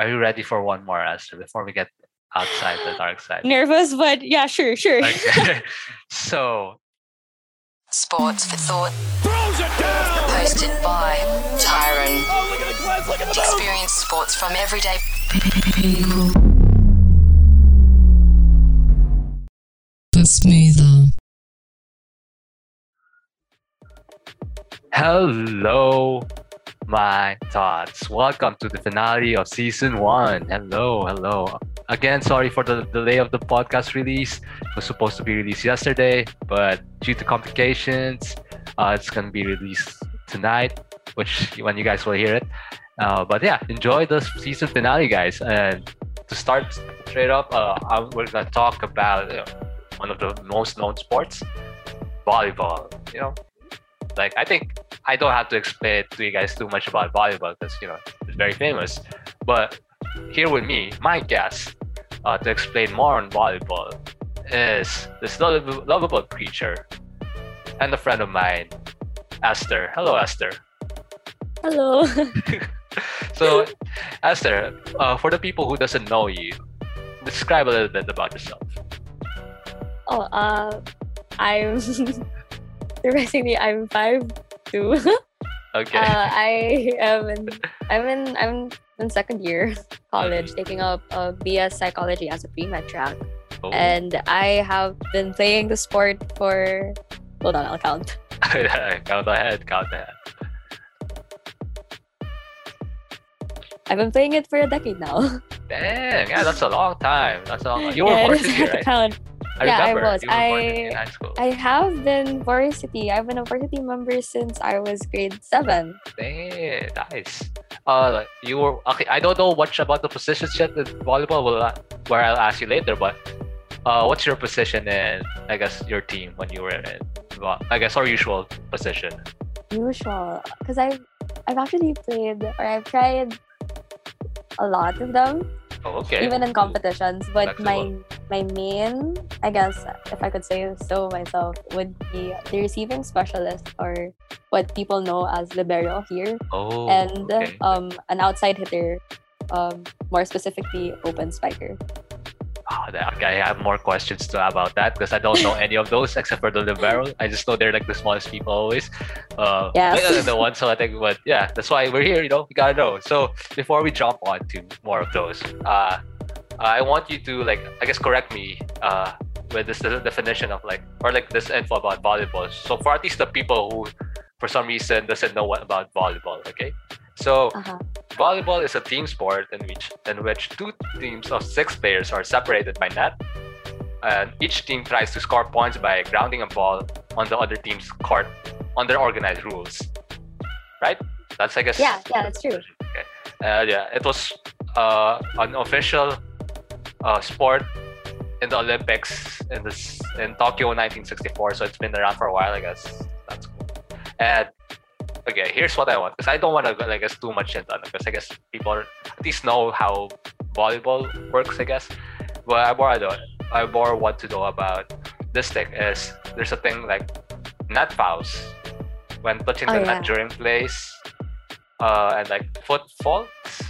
Are you ready for one more, Esther, before we get outside the dark side? Nervous, but yeah, sure. Okay. So, Sports for Thought. Throws it down. Posted by Tyron. Oh, look at the class, look at the experience sports from everyday people. But smoother. Hello, my thoughts. Welcome to the finale of season 1. Hello. Again, sorry for the delay of the podcast release. It was supposed to be released yesterday, but due to complications, it's going to be released tonight, which when you guys will hear it. But yeah, enjoy the season finale, guys. And to start straight up, we're going to talk about one of the most known sports, volleyball. You know, like I think I don't have to explain to you guys too much about volleyball because, you know, it's very famous. But here with me, my guest to explain more on volleyball is this lovable creature and a friend of mine, Esther. Hello, Esther. Hello. So, Esther, for the people who doesn't know you, describe a little bit about yourself. I'm... Surprisingly, I'm 5'2". Okay. I'm in second year college, taking up a BS psychology as a pre-med track. Oh. And I have been playing the sport for... Hold on, I'll count. Count ahead. I've been playing it for a decade now. Dang, yeah, that's a long time. You were varsity, right? I remember. I was. You were in high school. I have been varsity. I've been a varsity member since I was grade 7. Dang, nice. You were okay. I don't know much about the positions yet in volleyball, where I'll ask you later. But what's your position in, I guess, your team when you were in? I guess our usual position. Usual, because I've actually played or I've tried a lot of them. Oh, okay. Even in competitions, but flexible. my main, I guess, if I could say so myself, would be the receiving specialist, or what people know as libero here. Oh, and okay. An outside hitter, more specifically, open spiker. Oh, okay, I have more questions to about that because I don't know any of those except for the libero. I just know they're like the smallest people always. Bigger than the one, so I think, but yeah, that's why we're here, you know, we gotta know. So before we jump on to more of those, I want you to, like, I guess, correct me with this definition of this info about volleyball. So for at least the people who, for some reason, doesn't know what about volleyball, okay? So, volleyball is a team sport in which two teams of 6 players are separated by net, and each team tries to score points by grounding a ball on the other team's court under organized rules. Right? That's, I guess. Yeah, that's true. Okay. It was an official sport in the Olympics in Tokyo 1964, so it's been around for a while, I guess. That's cool. And okay, here's what I want, because I don't want to go, I guess, too much into it, because I guess people at least know how volleyball works, I guess. But I more want to know about this thing. Is there's a thing like net fouls when touching the net during plays, and like foot faults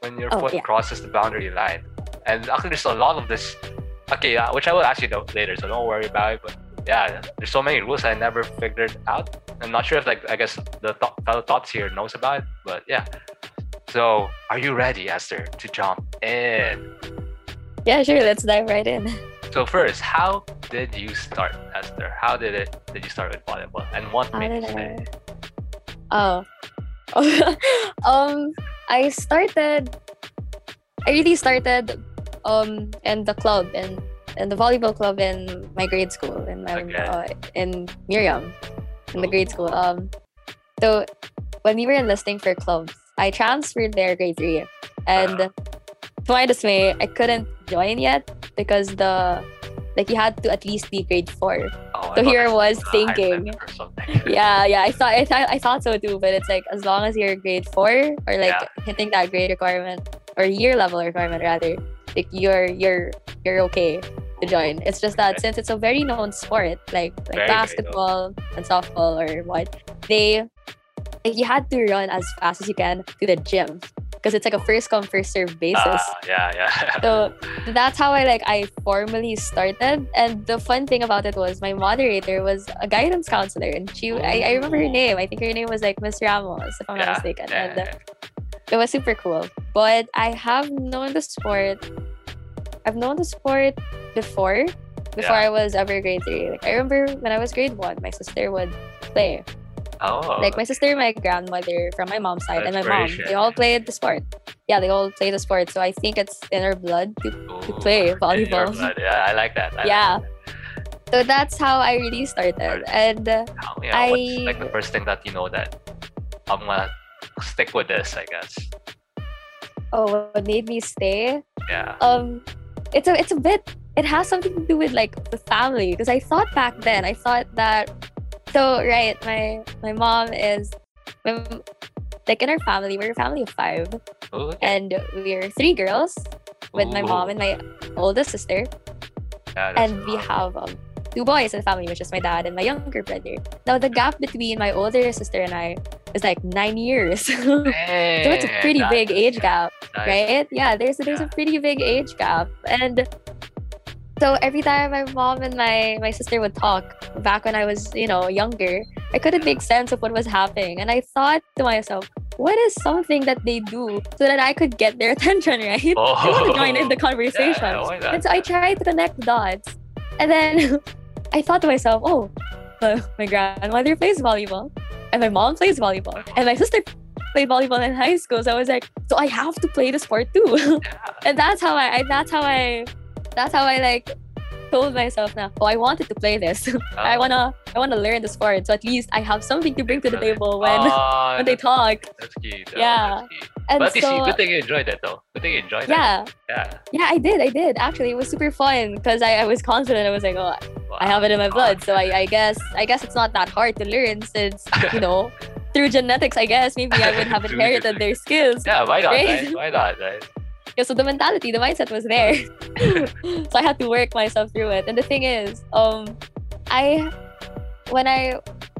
when your foot crosses the boundary line. And actually, there's a lot of this. Okay, which I will ask you later, so don't worry about it. But yeah, there's so many rules I never figured out. I'm not sure if, like, I guess the fellow thoughts here knows about it, but yeah. So, are you ready, Esther, to jump in? Yeah, sure. Let's dive right in. So first, how did you start, Esther? Did you start with volleyball, and what made you stay? I really started in the club and. In the volleyball club in my grade school, in Miriam, in the grade school. So when we were enlisting for clubs, I transferred there grade 3, and to my dismay, I couldn't join yet because you had to at least be grade 4. Oh, so here I was thinking, I thought so too, but it's like as long as you're grade 4 or hitting that grade requirement or year level requirement rather, like you're okay to join. It's just that since it's a very known sport, like basketball and softball or what, you had to run as fast as you can to the gym. because it's like a first come, first serve basis. So that's how I formally started. And the fun thing about it was my moderator was a guidance counselor, and she, I remember her name. I think her name was like Miss Ramos, if I'm not mistaken. And it was super cool. But I have known the sport. I've known the sport before I was ever grade 3. Like, I remember when I was grade 1, my sister would play. My sister, my grandmother from my mom's side, and my mom, they all played the sport. Yeah, they all play the sport. So I think it's in our blood to play volleyball. Yeah, I like that. I like that. So that's how I really started. And what's like the first thing that you know that I'm gonna stick with this, I guess? Oh, what made me stay? Yeah. It's a bit. It has something to do with the family, because I thought back then. I thought that. So right, my mom is in our family. We're a family of 5, and we're 3 girls with my mom and my oldest sister, and we have 2 boys in the family, which is my dad and my younger brother. Now the gap between my older sister and I is 9 years, so it's a pretty big age gap, right? Yeah, there's a pretty big age gap, and. So every time my mom and my sister would talk back when I was, younger, I couldn't make sense of what was happening. And I thought to myself, what is something that they do so that I could get their attention, right? I want to join in the conversation. Yeah, and so I tried to connect dots. And then I thought to myself, my grandmother plays volleyball, and my mom plays volleyball, and my sister played volleyball in high school. So I was so I have to play the sport too. And that's how I told myself now, I wanted to play this. I wanna learn the sport. So at least I have something to bring to the table when they talk. That's key. That's key. And but so, good thing you enjoyed it though. Good thing you enjoyed it. Yeah, I did. Actually, it was super fun because I was confident. I was I have it in my blood. So I guess it's not that hard to learn since, through genetics, I guess maybe I would have inherited their skills. Yeah, why not? Right? Why not? Right? Yeah, so the mindset was there. So I had to work myself through it. And the thing is,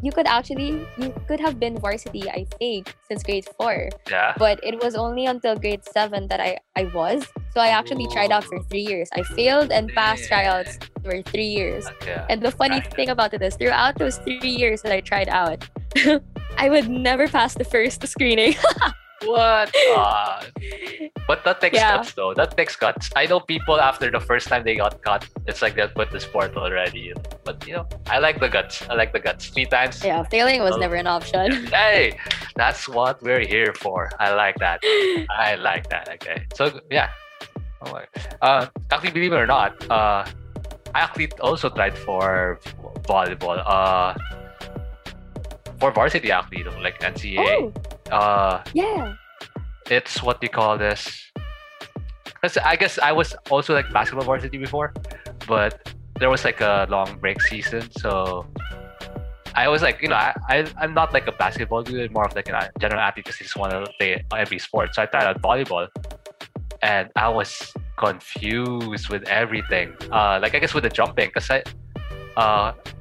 you could have been varsity, I think, since grade 4. Yeah. But it was only until grade 7 that I was. So I actually tried out for 3 years. I failed and passed tryouts for 3 years. Okay. And the funny thing about it is, throughout those 3 years that I tried out, I would never pass the first screening. What? But that takes guts though. That takes guts. I know people after the first time they got caught, it's they'll quit the sport already. But I like the guts. 3 times. Yeah, failing was never an option. Hey, that's what we're here for. I like that. Okay. So yeah. Oh my. Actually, believe it or not, I actually also tried for volleyball. For varsity actually, like NCAA. It's what you call this. I guess I was also basketball varsity before, but there was a long break season, so I was I'm not a basketball dude, more of a general athlete, because I just want to play every sport. So I tried out volleyball, and I was confused with everything. I guess with the jumping, because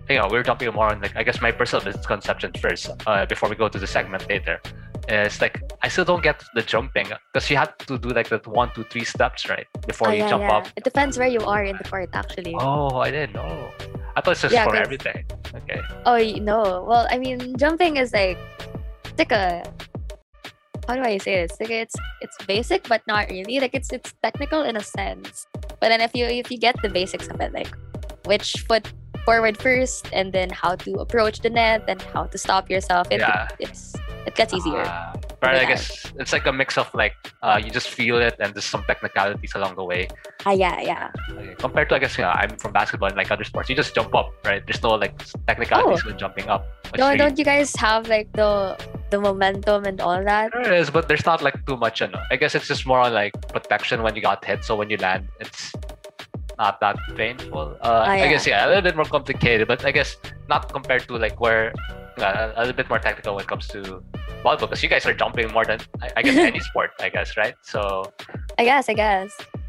we're jumping more on I guess my personal misconception first, before we go to the segment later. It's I still don't get the jumping, because you have to do the 1, 2, 3 steps right before you jump up. It depends where you are in the court, actually. Oh, I didn't know. I thought it's just for everything. Okay. Oh no. Well, I mean, jumping is how do I say this? It's basic, but not really. It's technical in a sense. But then if you get the basics of it, which foot forward first, and then how to approach the net, and how to stop yourself. It gets easier. But I guess it's a mix of you just feel it, and there's some technicalities along the way. Compared to, I guess, I'm from basketball and other sports, you just jump up, right? There's no technicalities when jumping up. No, don't you guys have the momentum and all that? There is, but there's not too much. I guess it's just more on protection when you got hit. So when you land, it's not that painful. I guess a little bit more complicated, but I guess not compared to where. A little bit more technical when it comes to volleyball, because you guys are jumping more than I guess any sport, I guess, right? So I guess.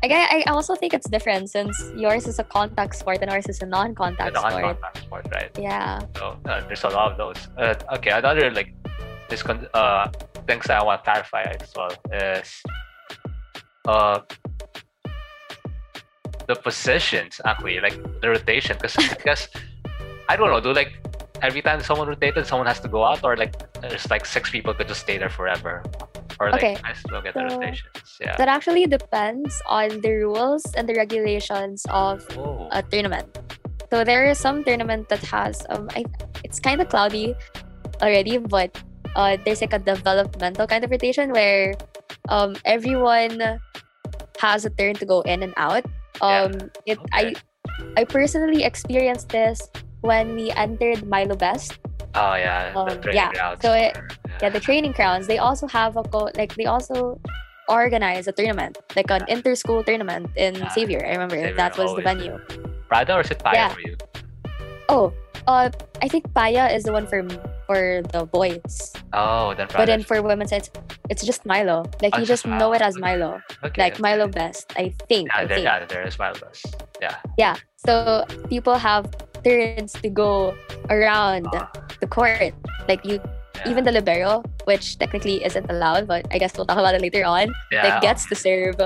I also think it's different since yours is a contact sport and ours is a non-contact sport. Non-contact sport, right? Yeah. So there's a lot of those. Okay, another things I want to clarify as well is the positions, actually, like the rotation, because I don't know, do like every time someone rotated, someone has to go out, or like there's like six people could just stay there forever, or like I still get the rotations. Yeah, that actually depends on the rules and the regulations of a tournament. So there is some tournament that has it's kind of cloudy already, but there's like a developmental kind of rotation where everyone has a turn to go in and out. I personally experienced this when we entered Milo Best. Oh yeah, the training grounds. So the training grounds. They also have they also organize a tournament, like an inter-school tournament in Xavier. I remember Xavier, that was the venue. Prada, or is it Paya for you? Oh, I think Paya is the one for the boys. Oh, then Prada. But then for women's, it's just Milo. Like you just know it as Milo. Okay. Like Milo Best, I think. Yeah, there is Milo Best. Yeah. Yeah. So people have turns to go around the court. Like even the libero, which technically isn't allowed, but I guess we'll talk about it later on. Yeah. Like gets to serve.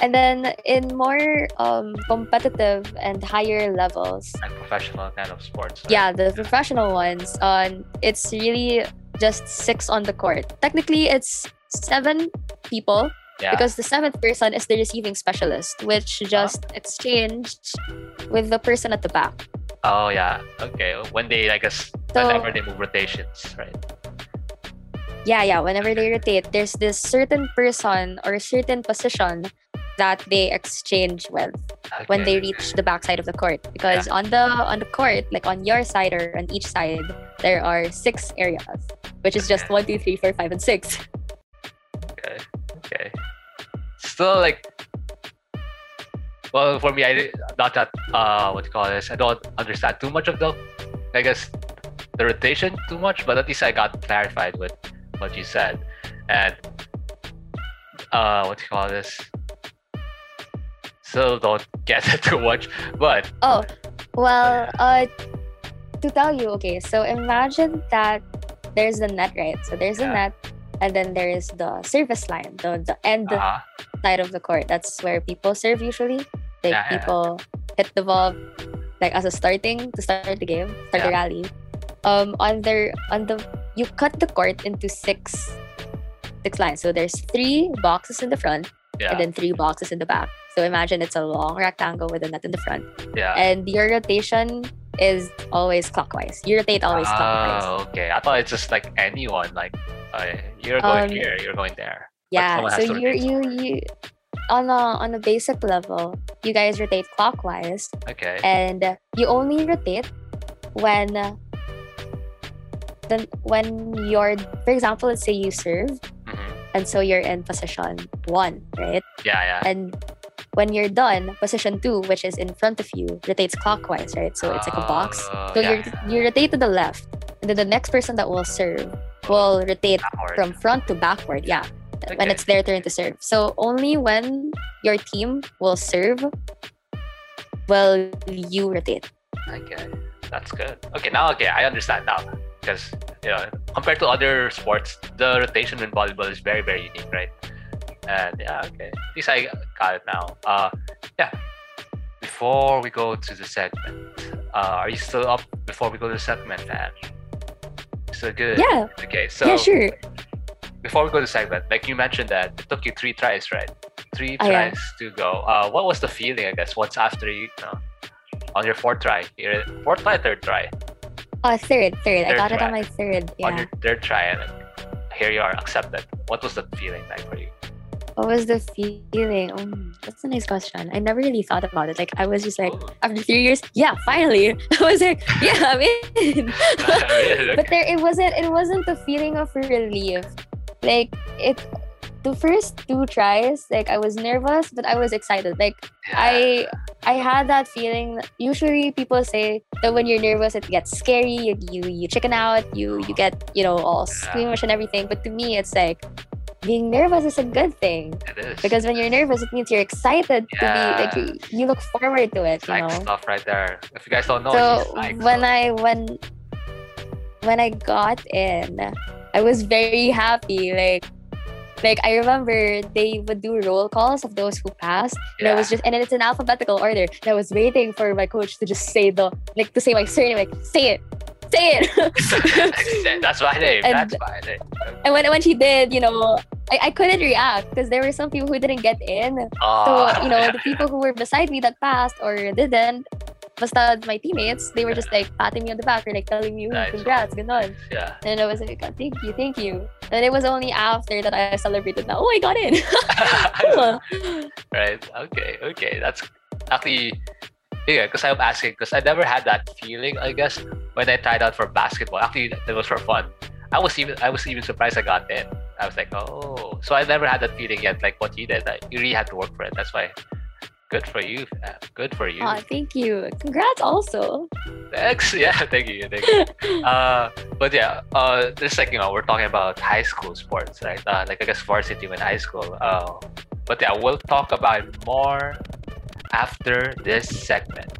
And then in more competitive and higher levels, like professional kind of sports. Right? Yeah, the professional ones. It's really just six on the court. Technically, it's seven people because the seventh person is the receiving specialist, which just exchanged with the person at the back. Oh yeah. Okay. When they, I guess, whenever they move rotations, right? Yeah. Whenever they rotate, there's this certain person or certain position that they exchange with when they reach the backside of the court, because on the court, like on your side or on each side, there are six areas, which is just 1, 2, 3, 4, 5, and 6. Okay. Still, like, well, for me, I don't understand too much of the, I guess, the rotation too much, but at least I got clarified with what you said, and still don't get it too much, but... Oh, well, to tell you, okay, so imagine that there's the net, right? So there's the net, and then there is the service line, the end side of the court. That's where people serve usually. Like, people hit the ball, like, as a start the game, the rally. You cut the court into six lines. So there's 3 boxes in the front, and then 3 boxes in the back. So imagine it's a long rectangle with a net in the front. Yeah. And your rotation is always clockwise. You rotate always clockwise. Oh, okay. I thought it's just like anyone. Like, you're going here, you're going there. Yeah. So you on a basic level, you guys rotate clockwise. Okay. And you only rotate when you're, for example, let's say you serve, and so you're in position 1, right? Yeah. And when you're done, position 2, which is in front of you, rotates clockwise, right? So it's like a box. So you rotate to the left, and then the next person that will serve will rotate from front to backward. Yeah, when it's their turn to serve. So only when your team will serve will you rotate. Okay, that's good. Okay, I understand now. Because, compared to other sports, the rotation in volleyball is very, very unique, right? And at least I got it now. Before we go to the segment, are you still up before we go to the segment, man? Still good? Yeah. Okay, so... Yeah, sure. Before we go to the segment, like you mentioned that it took you 3 tries, right? 3 tries to go. What was the feeling, I guess, once after on your 4th try? Your 4th try, 3rd try? Oh, third. I got it on my 3rd. Yeah. On your 3rd try, and here you are, accepted. What was the feeling like for you? What was the feeling? That's a nice question. I never really thought about it. Like, I was just like, after 3 years, finally. I was like, I'm in. But there, it wasn't the feeling of relief. Like, the first 2 tries, like, I was nervous, but I was excited. Like, I had that feeling. Usually people say that when you're nervous, it gets scary, you chicken out, you get, all squeamish and everything. But to me, it's like, being nervous is a good thing. It is. Because when you're nervous, it means you're excited to be, like, you look forward to it, stuff right there. If you guys don't know, so when I got in, I was very happy. Like I remember they would do roll calls of those who passed, and yeah. I was just, and it's in alphabetical order. And I was waiting for my coach to just say to say my surname, say it. That's my name. And when she did, you know, I couldn't react because there were some people who didn't get in. So you know, the people who were beside me that passed or didn't. Basta my teammates, they were just like patting me on the back or like telling me, nice, congrats, ganon. Yeah. And I was like, oh, thank you. And it was only after that I celebrated that, oh, I got in. Right. Okay. That's actually, yeah, because I'm asking, because I never had that feeling, I guess, when I tried out for basketball. Actually, it was for fun. I was even surprised I got in. I was like, oh. So I never had that feeling yet, like what you did. Like, you really had to work for it. That's why. Good for you. Oh, thank you. Congrats also. Thanks. Yeah, thank you. But yeah, just like, you know, we're talking about high school sports, right? Like I guess varsity in high school. But yeah, we'll talk about it more after this segment.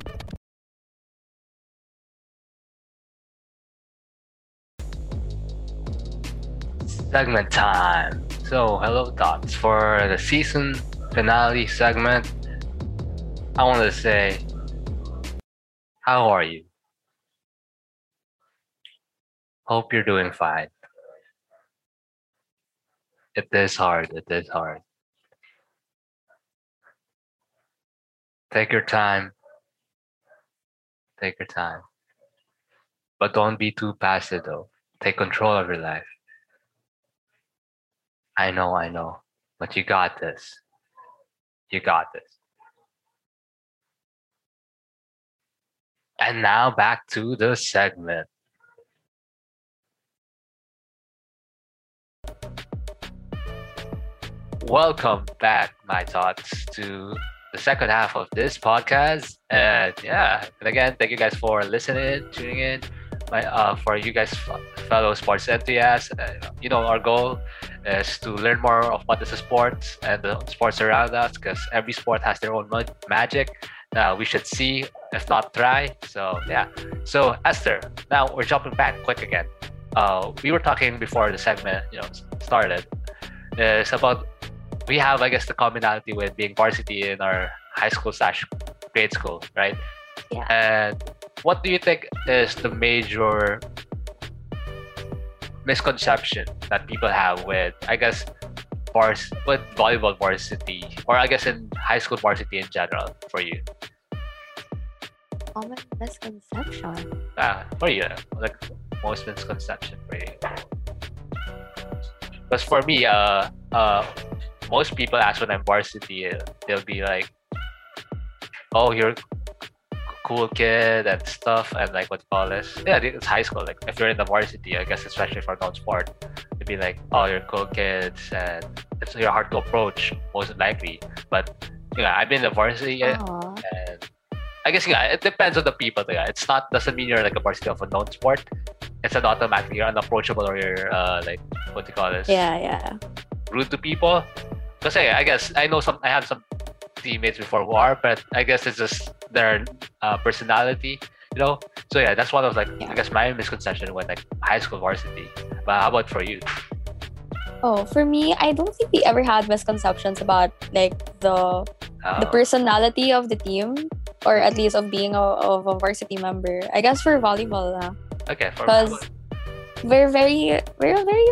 Segment time. So, hello thoughts for the season finale segment. I want to say, how are you? Hope you're doing fine. It is hard. Take your time. But don't be too passive though. Take control of your life. I know. But you got this. And now back to the segment. Welcome back, my thoughts, to the second half of this podcast. And yeah, and again, thank you guys for listening, tuning in. For you guys, fellow sports enthusiasts, you know, our goal is to learn more of what is the sports and the sports around us, because every sport has their own magic. We should see, if not try. So yeah. So Esther, now we're jumping back quick again. We were talking before the segment, you know, started. It's about, we have, I guess, the commonality with being varsity in our high school / grade school, right? Yeah. And what do you think is the major misconception that people have with, I guess, with volleyball varsity, or I guess in high school varsity in general for you? Common misconception. For you, like most misconception for you. Because for me, most people ask when I'm varsity, they'll be like, "Oh, you're a cool kid and stuff," and like what you call this? Yeah, it's high school. Like if you're in the varsity, I guess especially for non-sport, they'd be like, "Oh, you're cool kids," and it's your hard to approach, most likely. But yeah, I've been in the varsity, and I guess yeah, it depends on the people. Yeah. It's not, doesn't mean you're like a varsity of a known sport. It's not automatically you're unapproachable or you're like what do you call this? Yeah. Rude to people. Because yeah, I guess I have some teammates before who are, but I guess it's just their personality, you know. So yeah, that's one of I guess my misconception with like high school varsity. But how about for you? Oh, for me, I don't think we ever had misconceptions about like the personality of the team, or at least of being a varsity member. I guess for volleyball, okay, because we're very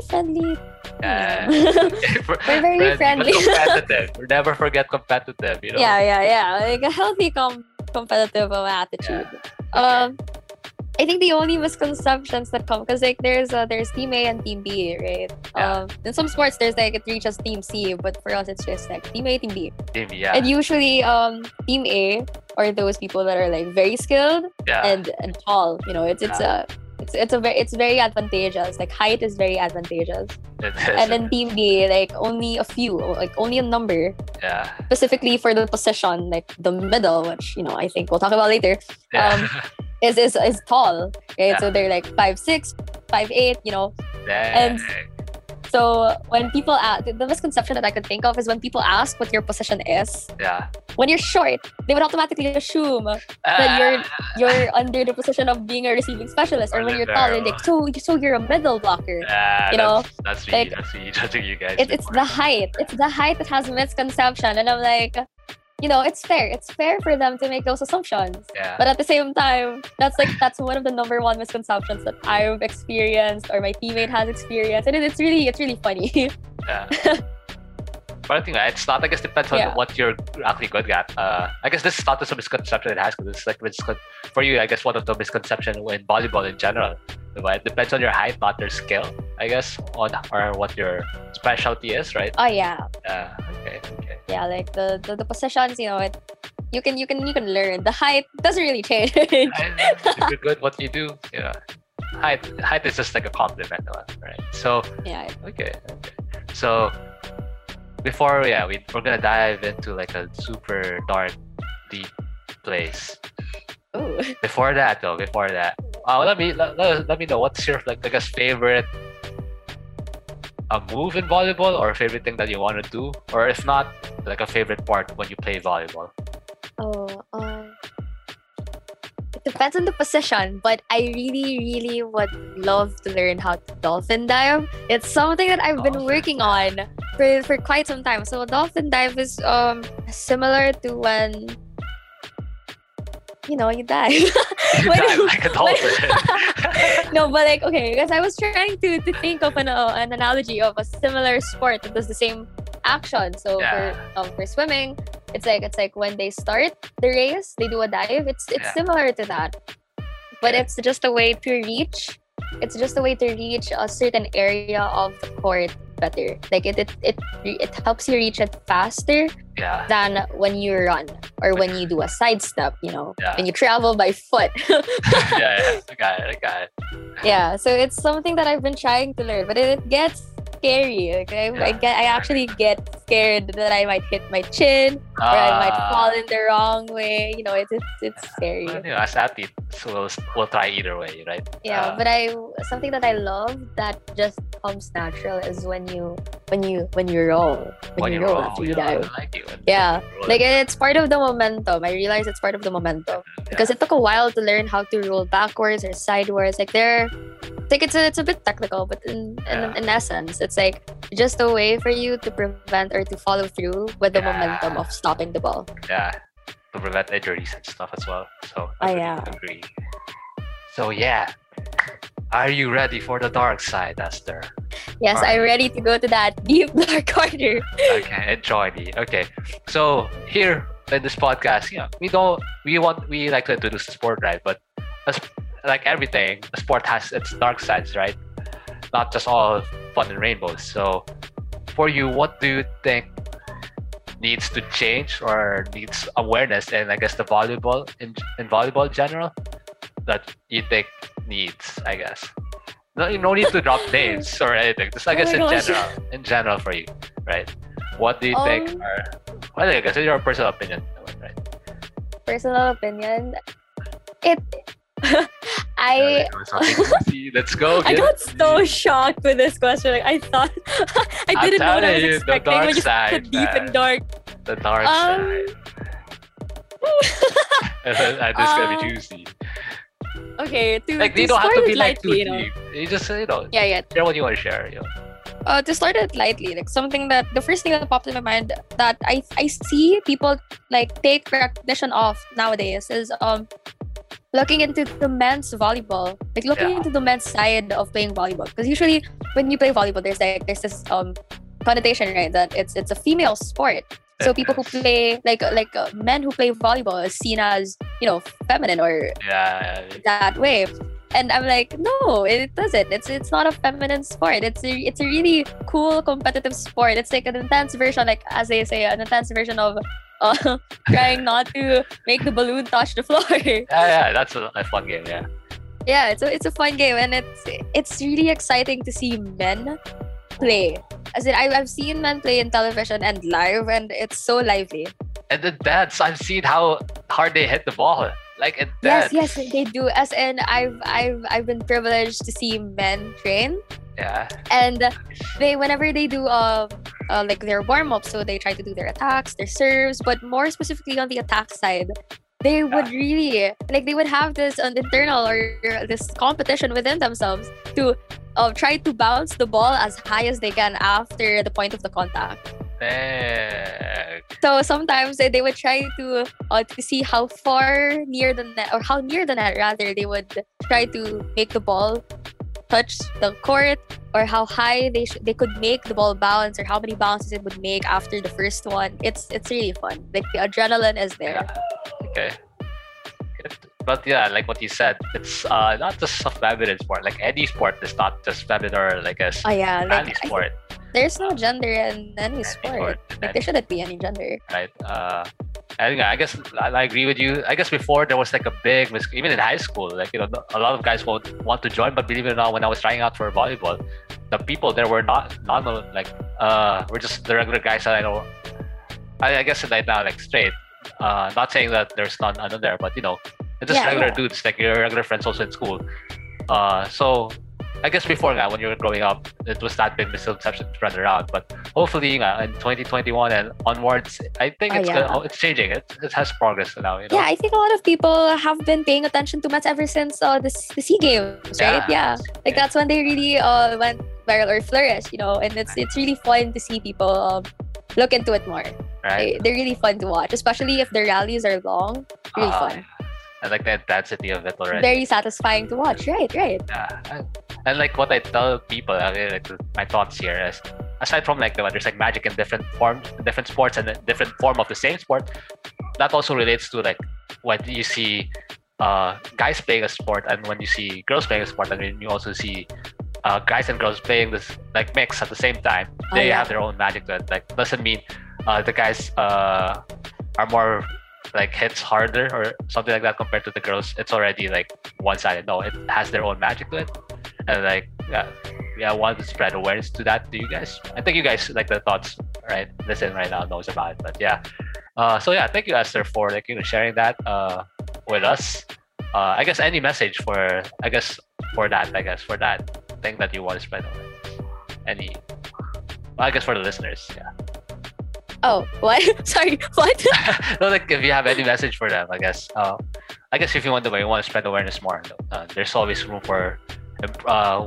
friendly. We're very friendly. Competitive. We never forget competitive. You know. Yeah. Like a healthy competitive attitude. Yeah. Okay. I think the only misconceptions that come, because like there's team A and team B, right? Yeah. In some sports there's like it reaches team C, but for us it's just like team A, team B. And usually team A are those people that are like very skilled and tall. You know, it's very advantageous. Like height is very advantageous. And then team B, like only a few, like only a number. Yeah. Specifically for the position, like the middle, which you know I think we'll talk about later. Yeah. Is tall, right? Yeah. So they're like 5'6", 5'8", you know. Dang. And So when people ask, the misconception that I could think of is when people ask what your position is. Yeah. When you're short, they would automatically assume that you're under the position of being a receiving specialist, or when you're tall, they're like, so you're a middle blocker. You know, that's really you guys. It's the height. It's the height that has misconception, and I'm like, you know, it's fair. It's fair for them to make those assumptions. Yeah. But at the same time, that's one of the #1 misconceptions that I've experienced or my teammate has experienced, and it's really funny. Yeah. But I think it's not. I guess it depends on what you're actually good at. I guess this is not just a misconception it has, because it's like for you, I guess one of the misconceptions in volleyball in general. Right? It depends on your height, not your skill. I guess or what your specialty is, right? Oh yeah. Yeah. Okay. Yeah, like the positions, you know, you can learn. The height doesn't really change. If you're good at what you do, you know. Height is just like a compliment, right? So yeah. Okay. So before we're gonna dive into like a super dark deep place. Ooh. Before that, let me know what's your favorite a move in volleyball, or a favorite thing that you want to do, or if not, like a favorite part when you play volleyball? It depends on the position, but I really would love to learn how to dolphin dive. It's something that I've been working on for quite some time. So dolphin dive is similar to when you dive. Like a dolphin. No, but because I was trying to think of an analogy of a similar sport that does the same action. So for swimming, it's like when they start the race, they do a dive. It's similar to that, but it's just a way to reach. It's just a way to reach a certain area of the court better. Like it helps you reach it faster than when you run or when you do a sidestep, when you travel by foot. I got it. Yeah, so it's something that I've been trying to learn, but it gets scary. I actually get scared that I might hit my chin or I might fall in the wrong way. It's scary. As athletes, we'll try either way, right? Yeah, but something that I love that just comes natural is when you roll after you dive. It's part of the momentum. I realize it's part of the momentum because it took a while to learn how to roll backwards or sideways. It's a bit technical, but in essence, it's like just a way for you to prevent or to follow through with the momentum of stopping the ball. Yeah, to prevent injuries and stuff as well. So I agree. So are you ready for the dark side, Esther? Yes, I'm ready to go to that deep dark corner. Okay, enjoy me. Okay, so here in this podcast, we like to introduce the sport, right? But like everything, a sport has its dark sides, right? Not just all fun and rainbows. So for you, what do you think needs to change or needs awareness in, I guess, the volleyball, in volleyball in general, that you think needs, I guess? No need to drop names or anything. Just, in general for you, right? What do you think I guess your personal opinion, right? Personal opinion? Let's go. I got so shocked with this question. I thought I didn't know what I was expecting. The dark side, deep and dark. The dark side. It's gonna be juicy. Okay, you don't have to be too deep. You just share what you want to share. To start it lightly, the first thing that popped in my mind that I see people take recognition of nowadays is looking into the men's volleyball, into the men's side of playing volleyball, because usually when you play volleyball, there's this connotation, right, that it's a female sport. So people who play men who play volleyball is seen as feminine or that way, and I'm like, no, it doesn't. It's not a feminine sport. It's a really cool competitive sport. It's like an intense version, as they say, an intense version of trying not to make the balloon touch the floor. That's a fun game. It's a fun game, and it's really exciting to see men play. As in, I've seen men play in television and live, and it's so lively. And the dance, I've seen how hard they hit the ball. Yes, they do. As in, I've been privileged to see men train Yeah. And they, whenever they do like their warm-up, so they try to do their attacks, their serves, but more specifically on the attack side, they would really, like, they would have this internal or this competition within themselves to try to bounce the ball as high as they can after the point of the contact. So sometimes they would try to see how far near the net, or how near the net rather, they would try to make the ball touch the court, or how high they could make the ball bounce, or how many bounces it would make after the first one. It's really fun. Like, the adrenaline is there. Yeah. Okay. But yeah, like what you said, it's not just a feminine sport. Like, any sport is not just feminine or like a any sport. There's no gender in any sport. Like, there shouldn't be any gender. Right. I guess I agree with you. I guess before there was like a big, even in high school, like, you know, a lot of guys won't want to join. But believe it or not, when I was trying out for volleyball, the people there were not like were just the regular guys that I know. I guess right now, like, straight. Not saying that there's none under there, but you know. It's just regular dudes, like your regular friends also in school. So I guess before that, when you were growing up, it was that big misconception to run around. But hopefully in 2021 and onwards, I think it's changing. It has progress now. You know? Yeah, I think a lot of people have been paying attention to Mets ever since the SEA Games, right? Yeah. Like, that's when they really went viral or flourished, you know. And it's really fun to see people look into it more. Right. They're really fun to watch, especially if their rallies are long. Really fun. I like the intensity of it already. Very satisfying to watch, right. Yeah. And like what I tell people, like my thoughts here is, aside from like there's like magic in different forms, different sports, and a different form of the same sport, that also relates to like what you see guys playing a sport, and when you see girls playing a sport, and when you also see guys and girls playing this like mix at the same time, they have their own magic to it. Like, doesn't mean the guys are more like hits harder or something like that compared to the girls. It's already like one-sided. No, it has their own magic to it, and like I want to spread awareness to that to you guys. I think you guys like the thoughts, right? Listen right now knows about it, but yeah. So yeah, thank you, Esther, for like sharing that with us. I guess any message for that thing that you want to spread awareness. For the listeners, yeah. Oh, what? Sorry, what? No, like if you have any message for them, I guess. If you want to spread awareness more, there's always room for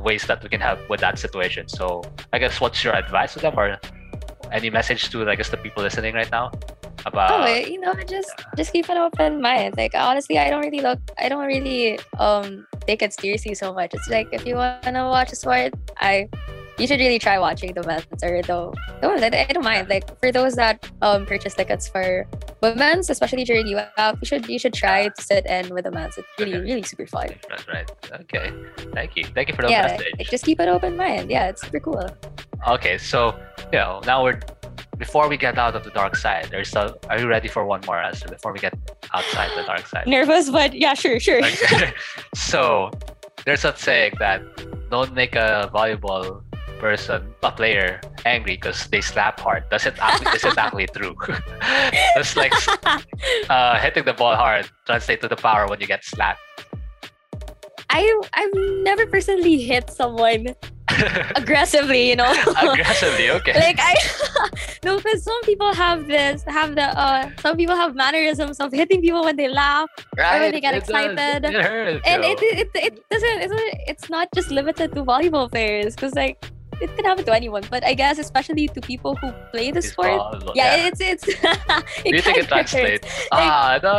ways that we can help with that situation. So, I guess, what's your advice to them, or any message to, I guess, the people listening right now about? Just keep an open mind. Like, honestly, I don't really take it seriously so much. It's like, if you wanna watch a sport, you should really try watching the men's or I don't mind. Like, for those that purchase tickets for women's, especially during UF, you should try to sit in with the men's. It's really super fun. That's right. Okay. Thank you for the message. Like, just keep an open mind. Yeah, it's super cool. Okay, so now before we get out of the dark side, are you ready for one more answer before we get outside the dark side? Nervous, but yeah, sure. Okay. So there's a saying that don't make a volleyball player angry because they slap hard. Doesn't actually true. It's like hitting the ball hard translates to the power when you get slapped. I've never personally hit someone aggressively, you know. Aggressively, okay. Like because some people have mannerisms of hitting people when they laugh, right, or when they get excited. It hurts, and it's not just limited to volleyball players, because like it can happen to anyone, but I guess especially to people who play the sport. It's you think it translates? No.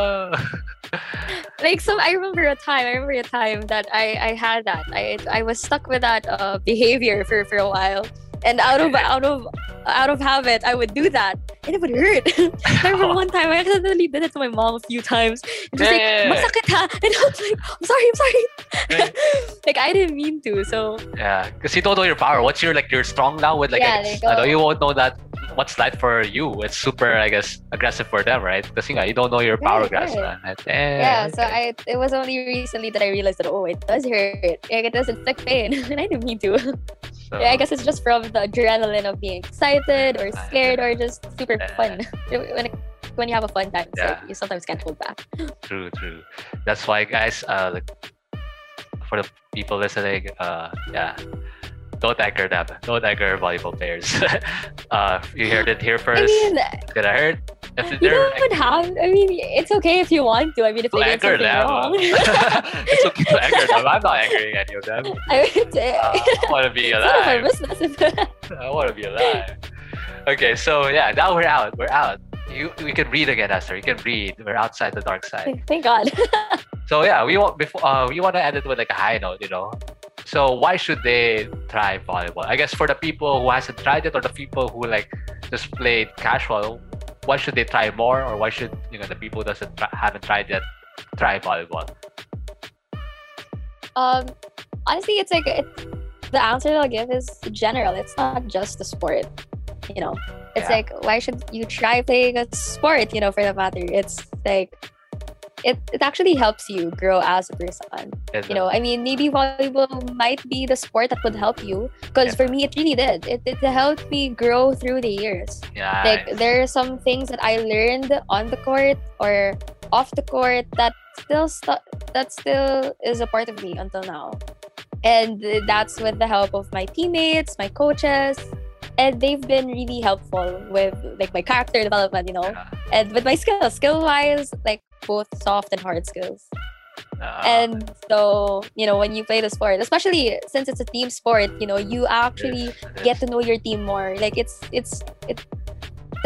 I remember a time that I had that. I was stuck with that behavior for a while, and out of habit, I would do that, and it would hurt. I remember one time I accidentally did it to my mom a few times. And she was like, "Masakit ha," and I was like, "I'm sorry." Right. Like, I didn't mean to. So because you don't know your power. Once you're strong now with you won't know that what's light for you. It's super, I guess, aggressive for them, right? Because you don't know your power, right. So it was only recently that I realized that it does hurt. Like, it does inflict pain, and I didn't mean to. So, I guess it's just from the adrenaline of being excited or scared or just super fun. When you have a fun time, so you sometimes can't hold back. True. That's why, guys, for the people listening, don't anchor them. Don't anchor volleyball players. You heard it here first. Did I heard? If you don't have. I mean, it's okay if you want to. I mean, if they get something wrong. It's okay to anchor them. I'm not anchoring any of them. I want to be alive. I want to be alive. Okay, so yeah, now we're out. We're out. We can breathe again, Esther. You can breathe. We're outside the dark side. Thank God. So yeah, we want to end it with like a high note, you know. So why should they try volleyball? I guess for the people who hasn't tried it, or the people who like just played casual, why should they try more, or why should, you know, the people who haven't tried yet try volleyball? Honestly, it's like the answer that I'll give is general. It's not just the sport, you know. It's like, why should you try playing a sport, you know, for that matter? It's like it actually helps you grow as a person. Yes, you know, I mean, maybe volleyball might be the sport that would help you, because for me, it really did. It helped me grow through the years. Yeah, like there are some things that I learned on the court or off the court that still is a part of me until now, and that's with the help of my teammates, my coaches. And they've been really helpful with like my character development, you know, and with my skill-wise, like both soft and hard skills. And so, you know, when you play the sport, especially since it's a team sport, you know, you actually get to know your team more. Like it's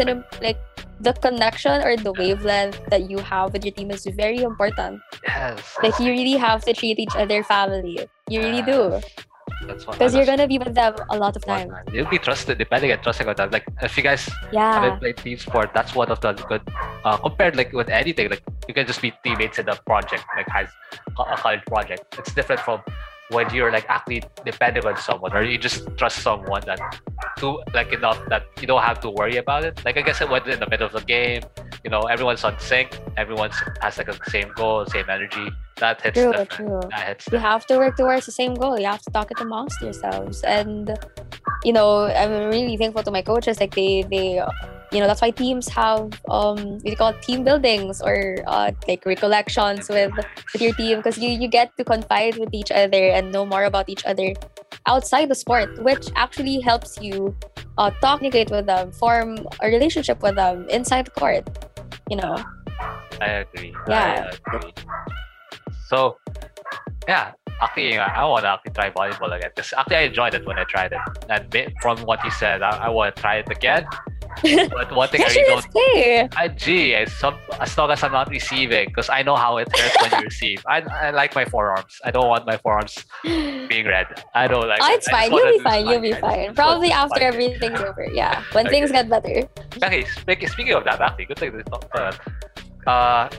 like the connection or the wavelength that you have with your team is very important. Yes. Like you really have to treat each other family. You really do. Because you're gonna be with them a lot of time. You'll be trusted, depending on trusting on them. Like if you guys haven't played team sport, that's one of the good compared like with anything. Like you can just be teammates in a project, like a college project. It's different from when you're like actually depending on someone, or you just trust someone that too like enough that you don't have to worry about it. Like I guess it went in the middle of the game. You know, everyone's on sync. Everyone has like the same goal, same energy. That hits different. That hits different. You have to work towards the same goal. You have to talk it amongst yourselves. And, you know, I'm really thankful to my coaches. Like they you know, that's why teams have what you call team buildings or like recollections with your team, because you get to confide with each other and know more about each other outside the sport, which actually helps you communicate with them, form a relationship with them inside the court, you know. I agree. Yeah. I agree. So, yeah, actually, I want to actually try volleyball again, because actually I enjoyed it when I tried it. And from what you said, I want to try it again. But one thing I really don't... as long as I'm not receiving, because I know how it hurts when you receive. I like my forearms. I don't want my forearms being red. I don't like... it's fine. You'll be fine. You'll be fine. Probably after everything's over. Yeah. When things get better. Okay. Speaking of that, actually, good thing to talk about.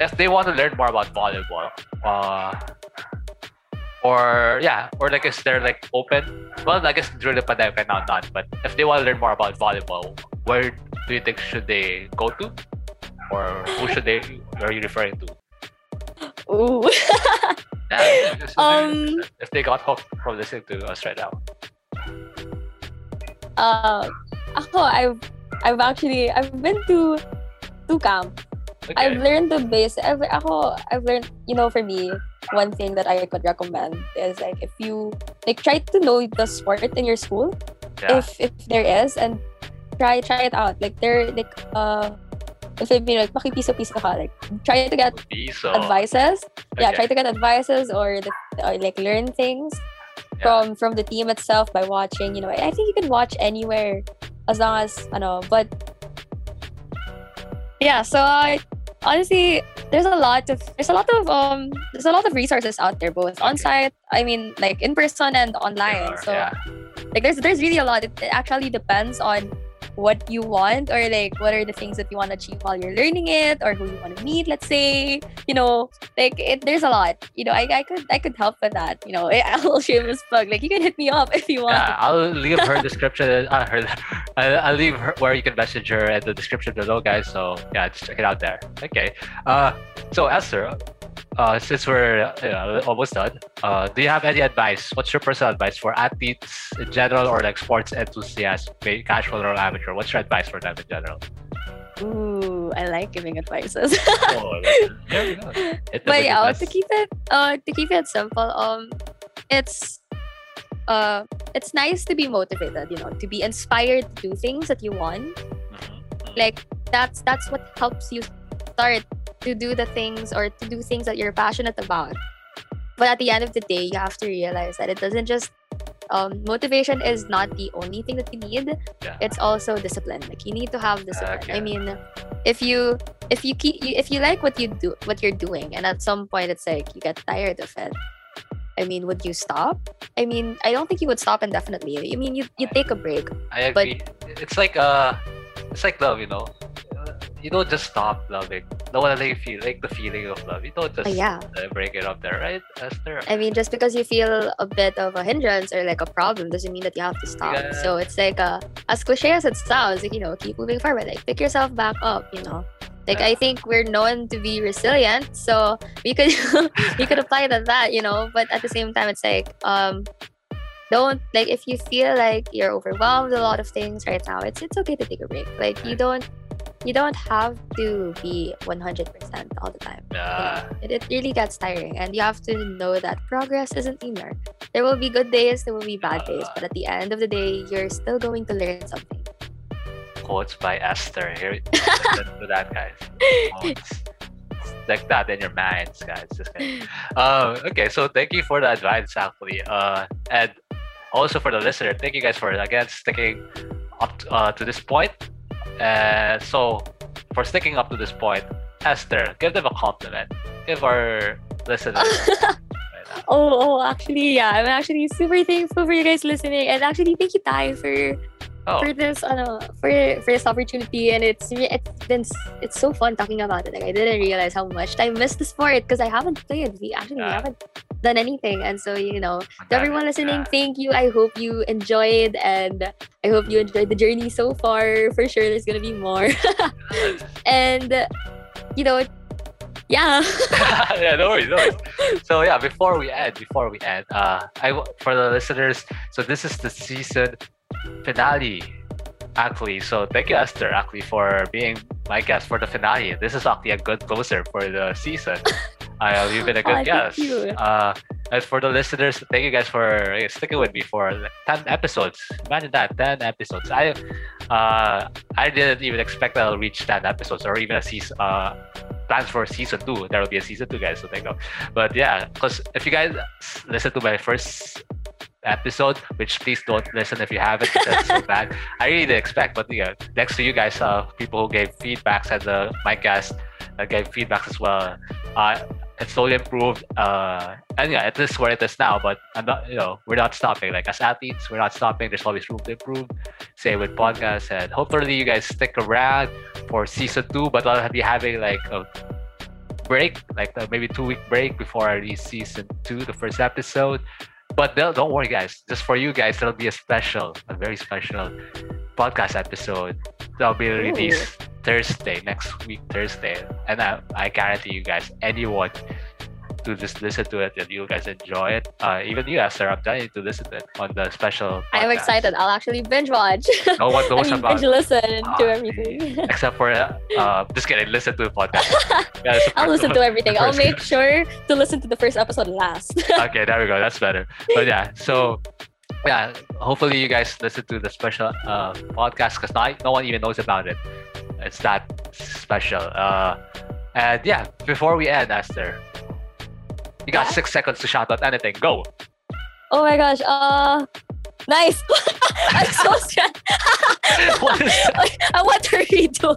If they want to learn more about volleyball, or like if they're like open, well, I guess during the pandemic right now not, but if they want to learn more about volleyball, where do you think should they go to, or who should they? Who are you referring to? Ooh. If they got hooked from listening to us right now. I've been to Tukam. Okay. I've learned, you know, for me, one thing that I could recommend is like if you like try to know the sport in your school, if there is, and try it out. Like they're like if you know, like makipiso-piso ka, like try to get advices. Okay. Yeah, try to get advices or like learn things from the team itself by watching. You know, I think you can watch anywhere as long as but. Yeah, so honestly, there's a lot of resources out there, both on site, I mean, like in person and online. So like there's really a lot. It actually depends on what you want, or like what are the things that you want to achieve while you're learning it, or who you want to meet. Let's say, you know, like there's a lot. You know, I could help with that. You know, I'll share this plug. Like you can hit me up if you want. Yeah, I'll leave her description. I'll leave her where you can message her at the description below, guys. So yeah, just check it out there. Okay. So Esther, since we're almost done, do you have any advice? What's your personal advice for athletes in general, or like sports enthusiasts, casual or amateur? What's your advice for them in general? Ooh, I like giving advices. There we go. But yeah, to keep it simple, it's it's nice to be motivated, you know, to be inspired to do things that you want. Like that's what helps you start to do the things or to do things that you're passionate about. But at the end of the day, you have to realize that it doesn't just motivation is not the only thing that you need. Yeah. It's also discipline. Like you need to have discipline. Okay. I mean, if you like what you do, what you're doing, and at some point it's like you get tired of it. I mean, would you stop? I mean, I don't think you would stop indefinitely. I mean, you take a break. I agree. But it's like love, you know. You don't just stop loving. No one you feel like the feeling of love. You don't just break it up there, right, Esther? I mean, just because you feel a bit of a hindrance or like a problem doesn't mean that you have to stop. Yeah. So it's like as cliche as it sounds, like, you know, keep moving forward. Like pick yourself back up, you know. Like I think we're known to be resilient, so we could apply that, you know. But at the same time, it's like don't, like, if you feel like you're overwhelmed with a lot of things right now, it's okay to take a break. Like you don't have to be 100% all the time. Yeah. You know? It really gets tiring, and you have to know that progress isn't linear. There will be good days, there will be bad days, but at the end of the day, you're still going to learn something. Quotes by Esther. Here, listen to that, guys. Quotes. Like that in your minds, guys. Just kidding. Okay, so thank you for the advice, actually, and also for the listener. Thank you guys for again sticking up to this point. So for sticking up to this point, Esther, give them a compliment. Give our listeners. Actually, yeah, I'm actually super thankful for you guys listening, and actually, thank you, Ty, for this, for this opportunity, and it's so fun talking about it. Like I didn't realize how much I missed the sport because I haven't played. We haven't done anything, and so you know, to everyone listening, thank you. I hope you enjoyed, and I hope you enjoyed the journey so far. For sure, there's gonna be more, and you know, yeah, no worries. So yeah, before we end, for the listeners, so this is the season finale, actually. So thank you, Esther, actually, for being my guest for the finale. This is actually a good closer for the season. You've been a good guest. Thank you. And for the listeners, thank you guys for sticking with me for 10 episodes. Imagine that, 10 episodes. I didn't even expect that I'll reach 10 episodes or even a season. Plans for season 2. There will be a season 2, guys. So thank you. But yeah, because if you guys listen to my first episode, which please don't listen if you haven't, that's so bad. I really didn't expect, but yeah, thanks to you guys, people who gave feedbacks, and my guests gave feedbacks as well. It slowly improved, and yeah, it is where it is now. But I'm not, you know, we're not stopping. Like as athletes, we're not stopping. There's always room to improve. Same with podcasts, and hopefully you guys stick around for season 2. But I'll be having like a break, like maybe 2-week break before I release season 2, the first episode. But don't worry, guys. Just for you guys, there'll be a very special podcast episode that'll be released next week Thursday. And I guarantee you guys, anyone to just listen to it, and you guys enjoy it. Even you, Esther, I'm telling you to listen to it on the special podcast. I'm excited. I'll actually binge watch. No one knows about binge listen to everything. Except for, just kidding, listen to the podcast. Yeah, I'll listen to everything. I'll make sure to listen to the first episode last. Okay, there we go. That's better. But yeah, so yeah, hopefully you guys listen to the special podcast because no one even knows about it. It's that special. And yeah, before we end, Esther, you got 6 seconds to shout out anything. Go. Oh my gosh. Nice. I'm so scared. I want to redo.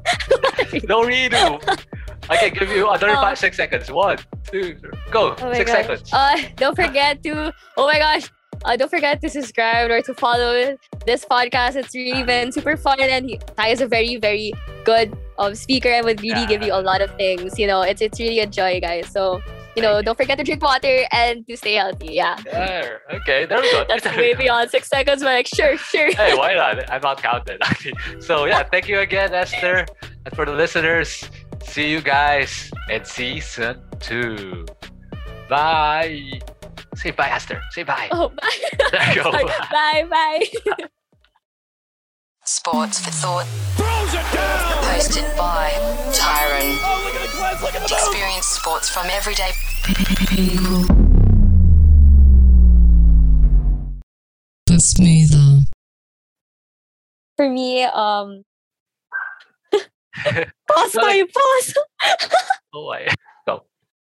No redo. I can give you another 6 seconds. 1, 2, go. Oh 6 seconds. Don't forget to subscribe or to follow this podcast. It's really been super fun, and Ty is a very, very good speaker and would really give you a lot of things. You know, it's really a joy, guys. So you know, don't forget to drink water and to stay healthy. Yeah. There. Okay, there we go. That's way beyond 6 seconds, but like, sure. Hey, why not? I'm not counted. So yeah, thank you again, Esther. And for the listeners, see you guys in season 2. Bye. Say bye, Esther. Say bye. Oh, bye. There you go. Bye. Sports for Thought. Throws it down. Hosted by Tyron. Oh, look at the glass. Look at the experience sports from everyday people. That's me. for me, pause. Oh, I go.